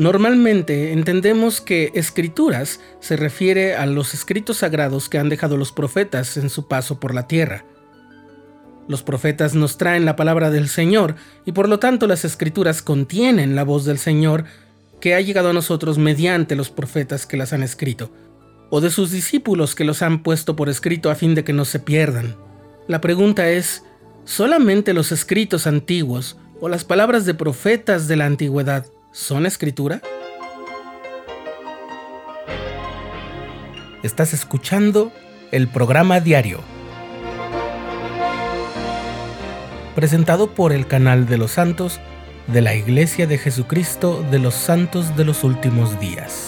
Normalmente entendemos que escrituras se refiere a los escritos sagrados que han dejado los profetas en su paso por la tierra. Los profetas nos traen la palabra del Señor y por lo tanto las escrituras contienen la voz del Señor que ha llegado a nosotros mediante los profetas que las han escrito, o de sus discípulos que los han puesto por escrito a fin de que no se pierdan. La pregunta es, ¿solamente los escritos antiguos o las palabras de profetas de la antigüedad son escritura? Estás escuchando el programa diario, presentado por el canal de los santos de la Iglesia de Jesucristo de los Santos de los Últimos Días.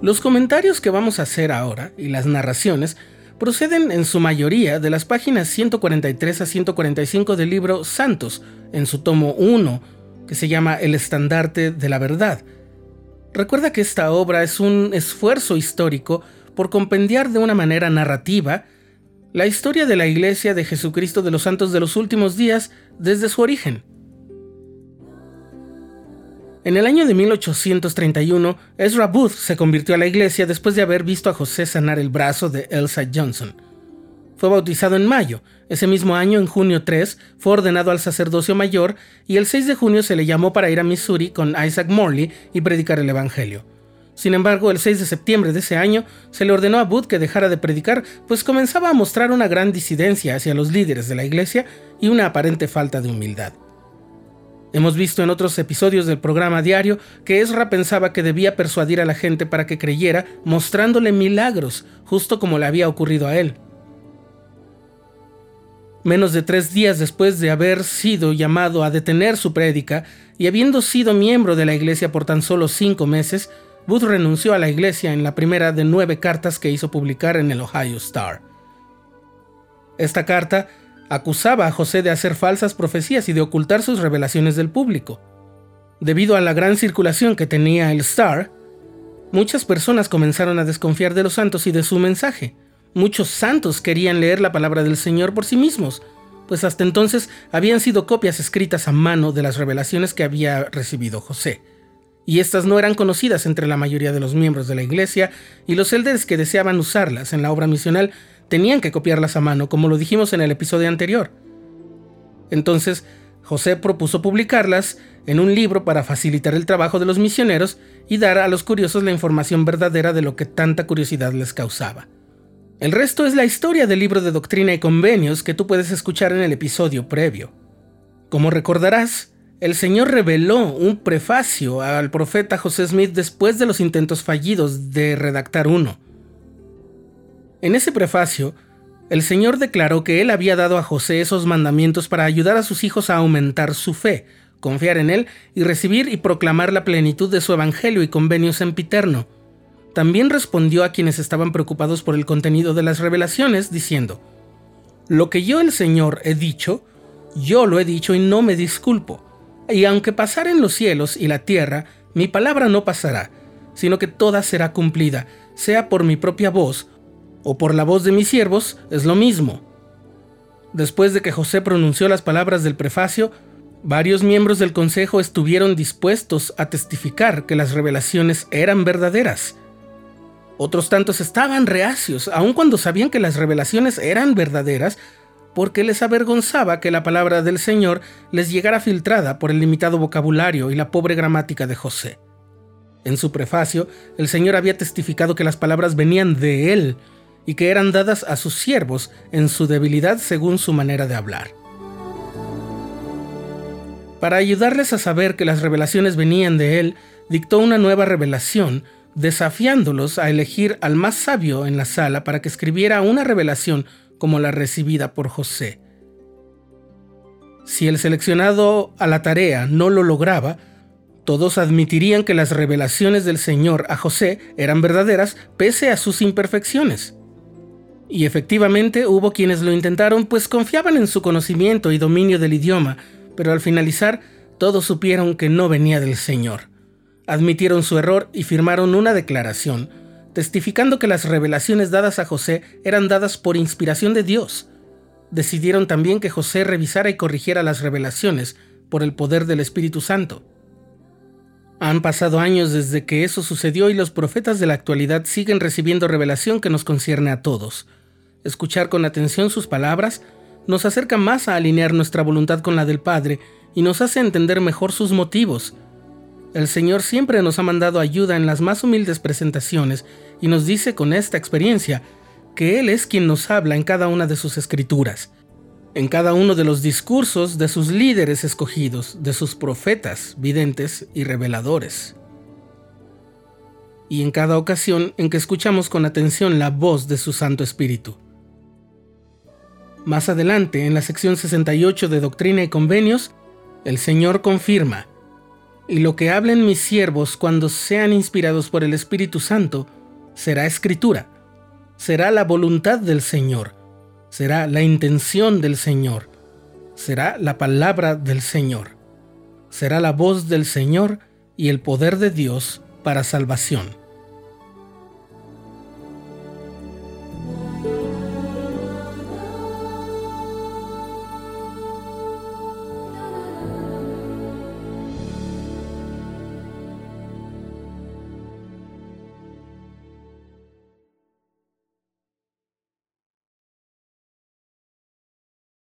Los comentarios que vamos a hacer ahora y las narraciones proceden en su mayoría de las páginas 143 a 145 del libro Santos, en su tomo 1, que se llama El Estandarte de la Verdad. Recuerda que esta obra es un esfuerzo histórico por compendiar de una manera narrativa la historia de la Iglesia de Jesucristo de los Santos de los Últimos Días desde su origen. En el año de 1831, Ezra Booth se convirtió a la iglesia después de haber visto a José sanar el brazo de Elsa Johnson. Fue bautizado en mayo. Ese mismo año, en junio 3, fue ordenado al sacerdocio mayor y el 6 de junio se le llamó para ir a Missouri con Isaac Morley y predicar el evangelio. Sin embargo, el 6 de septiembre de ese año se le ordenó a Booth que dejara de predicar, pues comenzaba a mostrar una gran disidencia hacia los líderes de la iglesia y una aparente falta de humildad. Hemos visto en otros episodios del programa diario que Ezra pensaba que debía persuadir a la gente para que creyera mostrándole milagros, justo como le había ocurrido a él. Menos de 3 días después de haber sido llamado a detener su prédica y habiendo sido miembro de la iglesia por tan solo 5 meses, Booth renunció a la iglesia en la primera de 9 cartas que hizo publicar en el Ohio Star. Esta carta acusaba a José de hacer falsas profecías y de ocultar sus revelaciones del público. Debido a la gran circulación que tenía el Star, muchas personas comenzaron a desconfiar de los santos y de su mensaje. Muchos santos querían leer la palabra del Señor por sí mismos, pues hasta entonces habían sido copias escritas a mano de las revelaciones que había recibido José, y estas no eran conocidas entre la mayoría de los miembros de la iglesia, y los elders que deseaban usarlas en la obra misional tenían que copiarlas a mano, como lo dijimos en el episodio anterior. Entonces, José propuso publicarlas en un libro para facilitar el trabajo de los misioneros y dar a los curiosos la información verdadera de lo que tanta curiosidad les causaba. El resto es la historia del libro de Doctrina y Convenios que tú puedes escuchar en el episodio previo. Como recordarás, el Señor reveló un prefacio al profeta José Smith después de los intentos fallidos de redactar uno. En ese prefacio, el Señor declaró que Él había dado a José esos mandamientos para ayudar a sus hijos a aumentar su fe, confiar en Él y recibir y proclamar la plenitud de su evangelio y convenio sempiterno. También respondió a quienes estaban preocupados por el contenido de las revelaciones, diciendo: «Lo que yo, el Señor, he dicho, yo lo he dicho y no me disculpo. Y aunque pasaren los cielos y la tierra, mi palabra no pasará, sino que toda será cumplida, sea por mi propia voz o por la voz de mis siervos, es lo mismo». Después de que José pronunció las palabras del prefacio, varios miembros del consejo estuvieron dispuestos a testificar que las revelaciones eran verdaderas. Otros tantos estaban reacios, aun cuando sabían que las revelaciones eran verdaderas, porque les avergonzaba que la palabra del Señor les llegara filtrada por el limitado vocabulario y la pobre gramática de José. En su prefacio, el Señor había testificado que las palabras venían de Él, y que eran dadas a sus siervos en su debilidad según su manera de hablar. Para ayudarles a saber que las revelaciones venían de Él, dictó una nueva revelación, desafiándolos a elegir al más sabio en la sala para que escribiera una revelación como la recibida por José. Si el seleccionado a la tarea no lo lograba, todos admitirían que las revelaciones del Señor a José eran verdaderas pese a sus imperfecciones. Y efectivamente hubo quienes lo intentaron, pues confiaban en su conocimiento y dominio del idioma, pero al finalizar Todos supieron que no venía del Señor. Admitieron su error y firmaron una declaración, testificando que las revelaciones dadas a José eran dadas por inspiración de Dios. Decidieron también que José revisara y corrigiera las revelaciones por el poder del Espíritu Santo. Han pasado años desde que eso sucedió y los profetas de la actualidad siguen recibiendo revelación que nos concierne a todos. Escuchar con atención sus palabras nos acerca más a alinear nuestra voluntad con la del Padre y nos hace entender mejor sus motivos. El Señor siempre nos ha mandado ayuda en las más humildes presentaciones y nos dice con esta experiencia que Él es quien nos habla en cada una de sus escrituras, en cada uno de los discursos de sus líderes escogidos, de sus profetas, videntes y reveladores. Y en cada ocasión en que escuchamos con atención la voz de su Santo Espíritu. Más adelante, en la sección 68 de Doctrina y Convenios, el Señor confirma: y lo que hablen mis siervos cuando sean inspirados por el Espíritu Santo será escritura, será la voluntad del Señor, será la intención del Señor, será la palabra del Señor, será la voz del Señor y el poder de Dios para salvación.